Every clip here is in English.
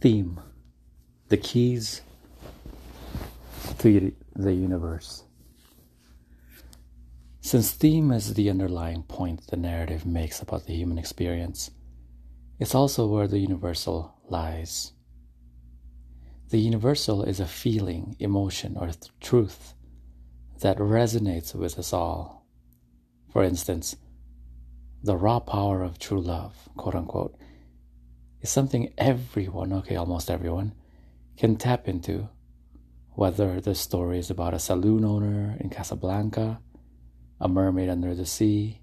theme, the keys to the universe. Since theme is the underlying point the narrative makes about the human experience, it's also where the universal lies. The universal is a feeling, emotion, or truth that resonates with us all. For instance, the raw power of true love, quote unquote, is something everyone, almost everyone, can tap into, whether the story is about a saloon owner in Casablanca, a mermaid under the sea,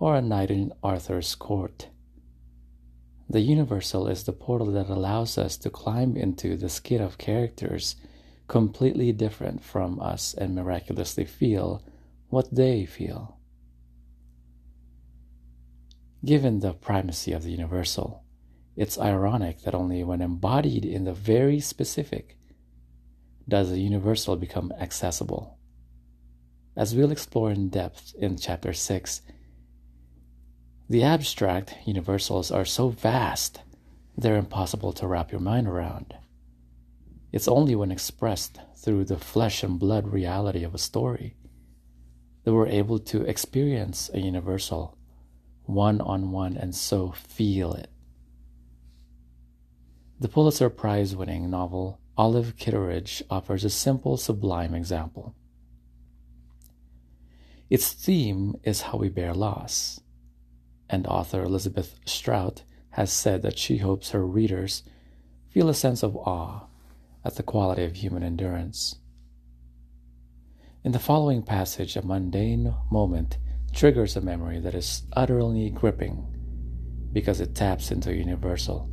or a knight in Arthur's court. The universal is the portal that allows us to climb into the skid of characters completely different from us and miraculously feel what they feel. Given the primacy of the universal, it's ironic that only when embodied in the very specific does the universal become accessible. As we'll explore in depth in Chapter 6, the abstract universals are so vast, they're impossible to wrap your mind around. It's only when expressed through the flesh and blood reality of a story that we're able to experience a universal one-on-one and so feel it. The Pulitzer Prize-winning novel Olive Kitteridge offers a simple, sublime example. Its theme is how we bear loss, and author Elizabeth Strout has said that she hopes her readers feel a sense of awe at the quality of human endurance. In the following passage, a mundane moment triggers a memory that is utterly gripping because it taps into a universal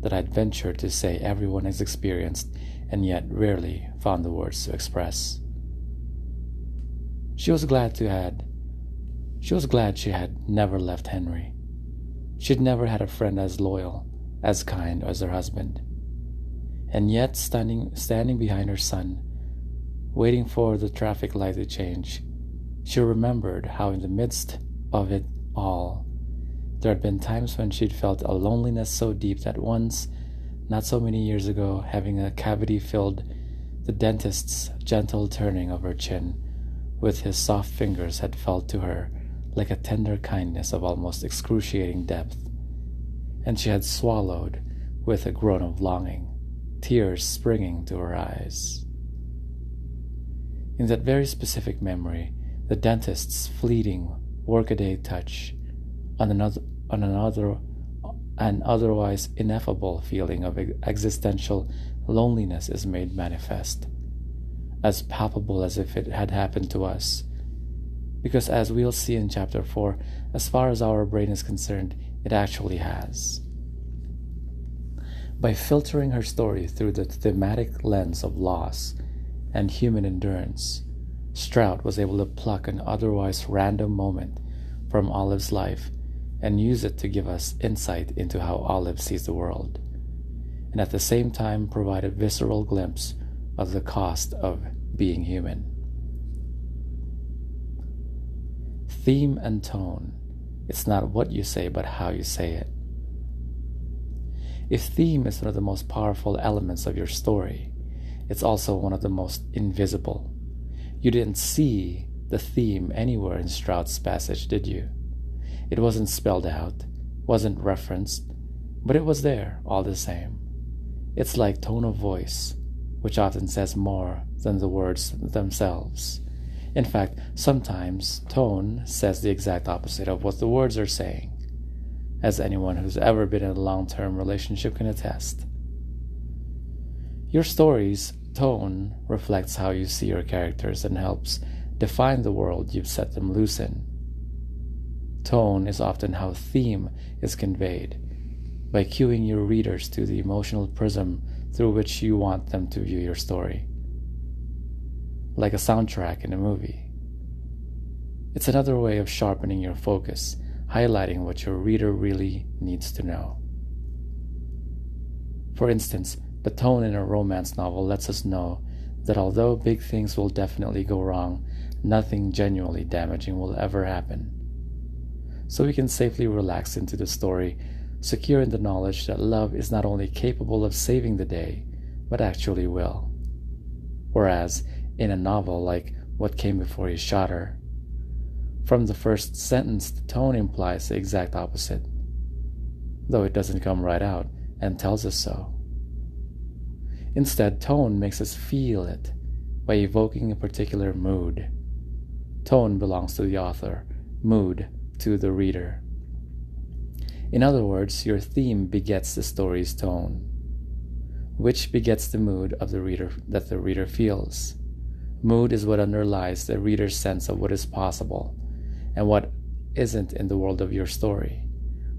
that I'd venture to say everyone has experienced and yet rarely found the words to express. She was glad she had never left Henry. She'd never had a friend as loyal, as kind as her husband. And yet, standing behind her son, waiting for the traffic light to change, she remembered how in the midst of it all, there had been times when she'd felt a loneliness so deep that once, not so many years ago, having a cavity filled the dentist's gentle turning of her chin with his soft fingers had felt to her like a tender kindness of almost excruciating depth, and she had swallowed with a groan of longing, tears springing to her eyes. In that very specific memory, the dentist's fleeting workaday touch an otherwise ineffable feeling of existential loneliness is made manifest, as palpable as if it had happened to us. Because as we'll see in Chapter 4, as far as our brain is concerned, it actually has. By filtering her story through the thematic lens of loss and human endurance, Strout was able to pluck an otherwise random moment from Olive's life and use it to give us insight into how Olive sees the world, and at the same time provide a visceral glimpse of the cost of being human. Theme and tone. It's not what you say, but how you say it. If theme is one of the most powerful elements of your story, it's also one of the most invisible. You didn't see the theme anywhere in Strout's passage, did you? It wasn't spelled out, wasn't referenced, but it was there all the same. It's like tone of voice, which often says more than the words themselves. In fact, sometimes tone says the exact opposite of what the words are saying, as anyone who's ever been in a long-term relationship can attest. Your story's tone reflects how you see your characters and helps define the world you've set them loose in. Tone is often how theme is conveyed, by cueing your readers to the emotional prism through which you want them to view your story, like a soundtrack in a movie. It's another way of sharpening your focus, highlighting what your reader really needs to know. For instance, the tone in a romance novel lets us know that although big things will definitely go wrong, nothing genuinely damaging will ever happen. So we can safely relax into the story secure in the knowledge that love is not only capable of saving the day, but actually will. Whereas in a novel like What Came Before He Shot Her, from the first sentence the tone implies the exact opposite, though it doesn't come right out and tells us so. Instead, tone makes us feel it by evoking a particular mood. Tone belongs to the author, mood to the reader. In other words, your theme begets the story's tone, which begets the mood of the reader that the reader feels. Mood is what underlies the reader's sense of what is possible and what isn't in the world of your story,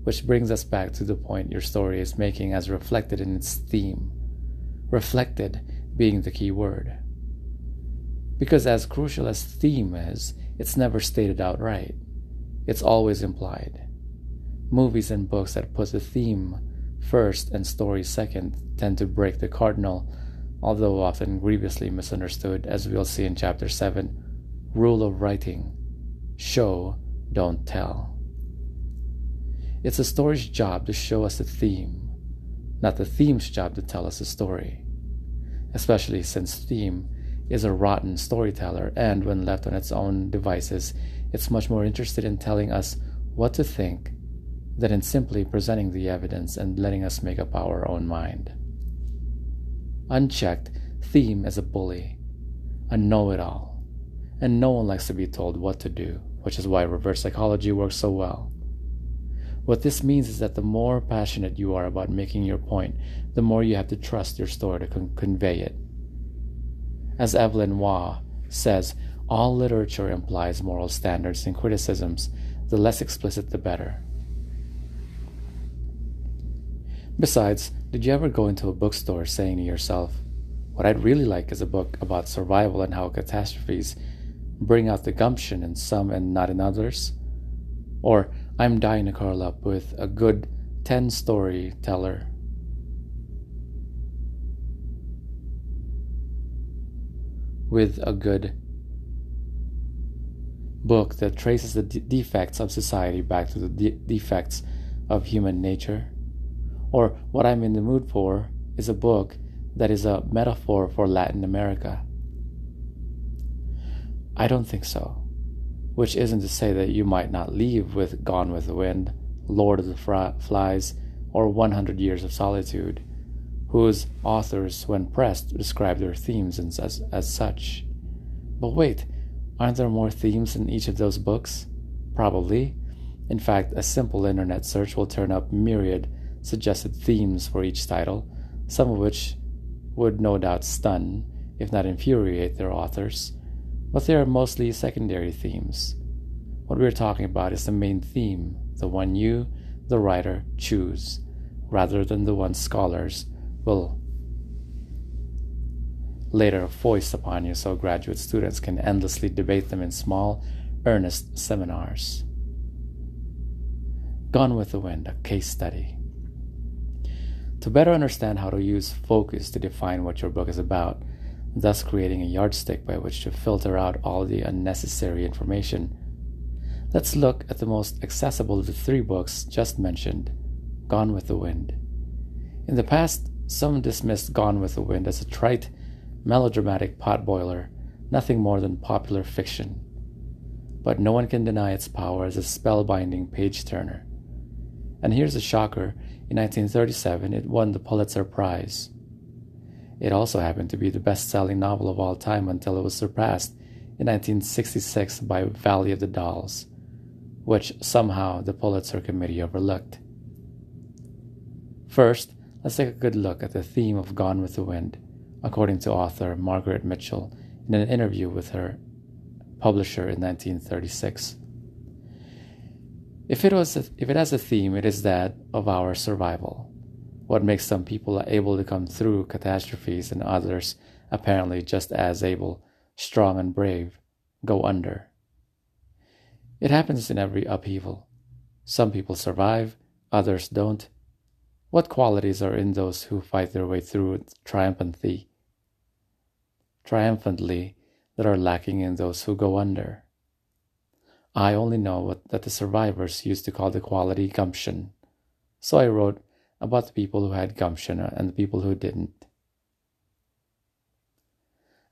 which brings us back to the point your story is making as reflected in its theme. Reflected being the key word. Because as crucial as theme is, it's never stated outright. It's always implied. Movies and books that put the theme first and story second tend to break the cardinal, although often grievously misunderstood, as we'll see in Chapter 7, rule of writing: show, don't tell. It's the story's job to show us the theme, not the theme's job to tell us a story, especially since theme is a rotten storyteller, and when left on its own devices, it's much more interested in telling us what to think than in simply presenting the evidence and letting us make up our own mind. Unchecked, theme is a bully, a know-it-all, and no one likes to be told what to do, which is why reverse psychology works so well. What this means is that the more passionate you are about making your point, the more you have to trust your story to convey it. As Evelyn Waugh says, all literature implies moral standards and criticisms. The less explicit, the better. Besides, did you ever go into a bookstore saying to yourself, "What I'd really like is a book about survival and how catastrophes bring out the gumption in some and not in others?" Or, "I'm dying to curl up with a good 10-story teller." With a good book that traces the defects of society back to the defects of human nature. Or, "What I'm in the mood for is a book that is a metaphor for Latin America." I don't think so. Which isn't to say that you might not leave with Gone with the Wind, Lord of the Flies, or 100 Years of Solitude, whose authors, when pressed, describe their themes as such. But wait, aren't there more themes in each of those books? Probably. In fact, a simple internet search will turn up myriad suggested themes for each title, some of which would no doubt stun, if not infuriate, their authors. But they are mostly secondary themes. What we're talking about is the main theme, the one you, the writer, choose, rather than the one scholars will later foist upon you so graduate students can endlessly debate them in small, earnest seminars. Gone with the Wind, a case study. To better understand how to use focus to define what your book is about, thus creating a yardstick by which to filter out all the unnecessary information, let's look at the most accessible of the three books just mentioned, Gone with the Wind. In the past, some dismissed Gone with the Wind as a trite, melodramatic potboiler, nothing more than popular fiction. But no one can deny its power as a spellbinding page-turner. And here's a shocker, in 1937 it won the Pulitzer Prize. It also happened to be the best-selling novel of all time until it was surpassed in 1966 by Valley of the Dolls, which somehow the Pulitzer Committee overlooked. First, let's take a good look at the theme of Gone with the Wind, according to author Margaret Mitchell in an interview with her publisher in 1936. If it has a theme, it is that of our survival. What makes some people able to come through catastrophes and others, apparently just as able, strong and brave, go under. It happens in every upheaval. Some people survive, others don't. What qualities are in those who fight their way through triumphantly that are lacking in those who go under? I only know that the survivors used to call the quality gumption, So I wrote about the people who had gumption and the people who didn't.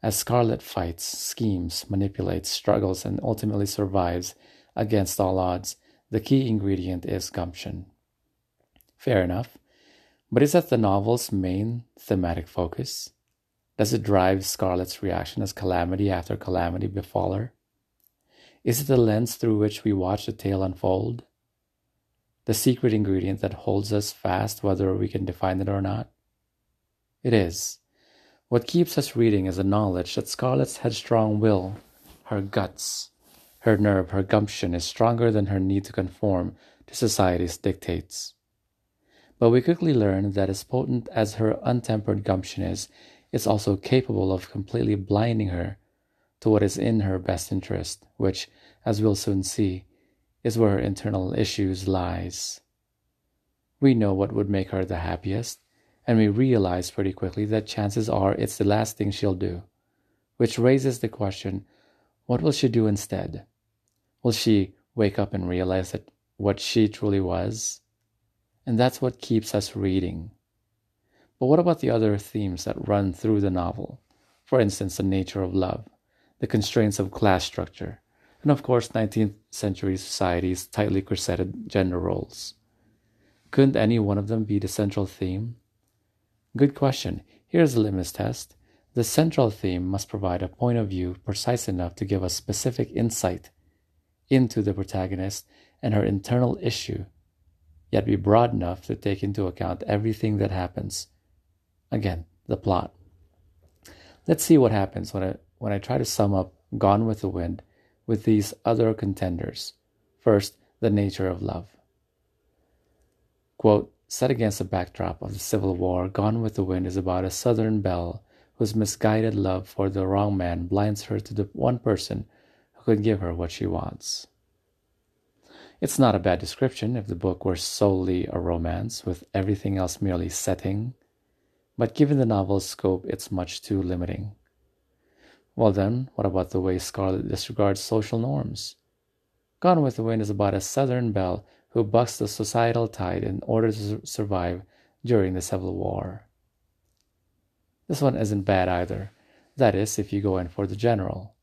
As Scarlet fights, schemes, manipulates, struggles, and ultimately survives against all odds, the key ingredient is gumption. Fair enough, but is that the novel's main thematic focus? Does it drive Scarlet's reaction as calamity after calamity befall her? Is it the lens through which we watch the tale unfold? The secret ingredient that holds us fast whether we can define it or not? It is. What keeps us reading is the knowledge that Scarlet's headstrong will, her guts, her nerve, her gumption is stronger than her need to conform to society's dictates. But we quickly learn that as potent as her untempered gumption is, it's also capable of completely blinding her to what is in her best interest, which, as we'll soon see, is where her internal issues lies. We know what would make her the happiest, and we realize pretty quickly that chances are it's the last thing she'll do, which raises the question, what will she do instead? Will she wake up and realize that what she truly was? And that's what keeps us reading. But what about the other themes that run through the novel? For instance, the nature of love, the constraints of class structure, and of course 19th century society's tightly corseted gender roles. Couldn't any one of them be the central theme? Good question. Here's a litmus test. The central theme must provide a point of view precise enough to give us specific insight into the protagonist and her internal issue, yet be broad enough to take into account everything that happens. Again, the plot. Let's see what happens when I try to sum up Gone with the Wind with these other contenders. First, the nature of love. Quote, set against the backdrop of the Civil War, Gone with the Wind is about a Southern belle whose misguided love for the wrong man blinds her to the one person who could give her what she wants. It's not a bad description if the book were solely a romance, with everything else merely setting. But given the novel's scope, it's much too limiting. Well then, what about the way Scarlet disregards social norms? Gone with the Wind is about a Southern belle who bucks the societal tide in order to survive during the Civil War. This one isn't bad either. That is, if you go in for the general.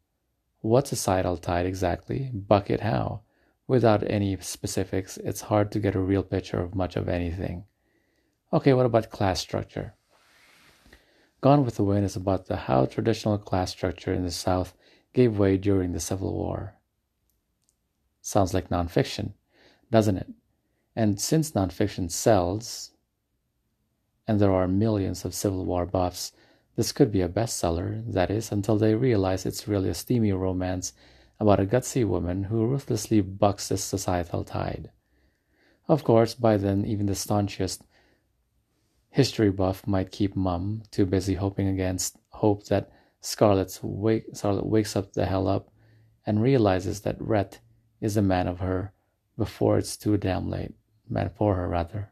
What societal tide exactly? Buck it how? Without any specifics, it's hard to get a real picture of much of anything. Okay, what about class structure? Gone with the Wind is about how traditional class structure in the South gave way during the Civil War. Sounds like nonfiction, doesn't it? And since nonfiction sells, and there are millions of Civil War buffs, this could be a bestseller, that is, until they realize it's really a steamy romance about a gutsy woman who ruthlessly bucks this societal tide. Of course, by then, even the staunchest history buff might keep mum, too busy hoping against hope that Scarlet wakes up the hell up and realizes that Rhett is the man of her before it's too damn late. Man for her, rather.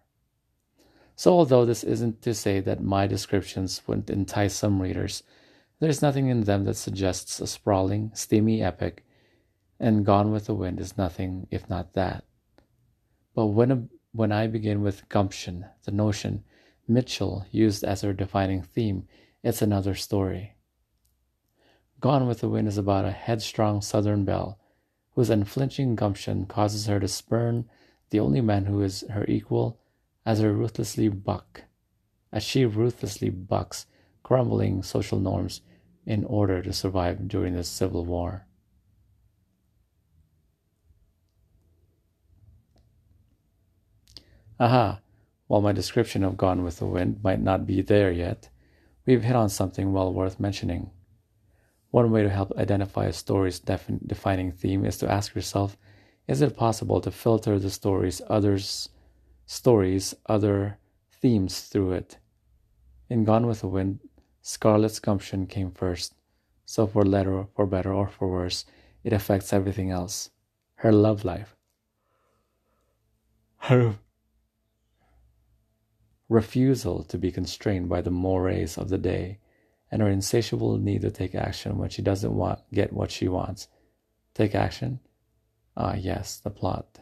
So although this isn't to say that my descriptions wouldn't entice some readers, there's nothing in them that suggests a sprawling, steamy epic, and Gone with the Wind is nothing if not that. But when I begin with gumption, the notion Mitchell used as her defining theme, it's another story. Gone with the Wind is about a headstrong Southern belle whose unflinching gumption causes her to spurn the only man who is her equal as she ruthlessly bucks crumbling social norms in order to survive during the Civil War. Aha! While my description of Gone with the Wind might not be there yet, we've hit on something well worth mentioning. One way to help identify a story's defining theme is to ask yourself, is it possible to filter the story's other themes through it? In Gone with the Wind, Scarlet's gumption came first, so for better or for worse, it affects everything else. Her love life, her refusal to be constrained by the mores of the day, and her insatiable need to take action when she doesn't get what she wants. Take action? Ah, yes, the plot.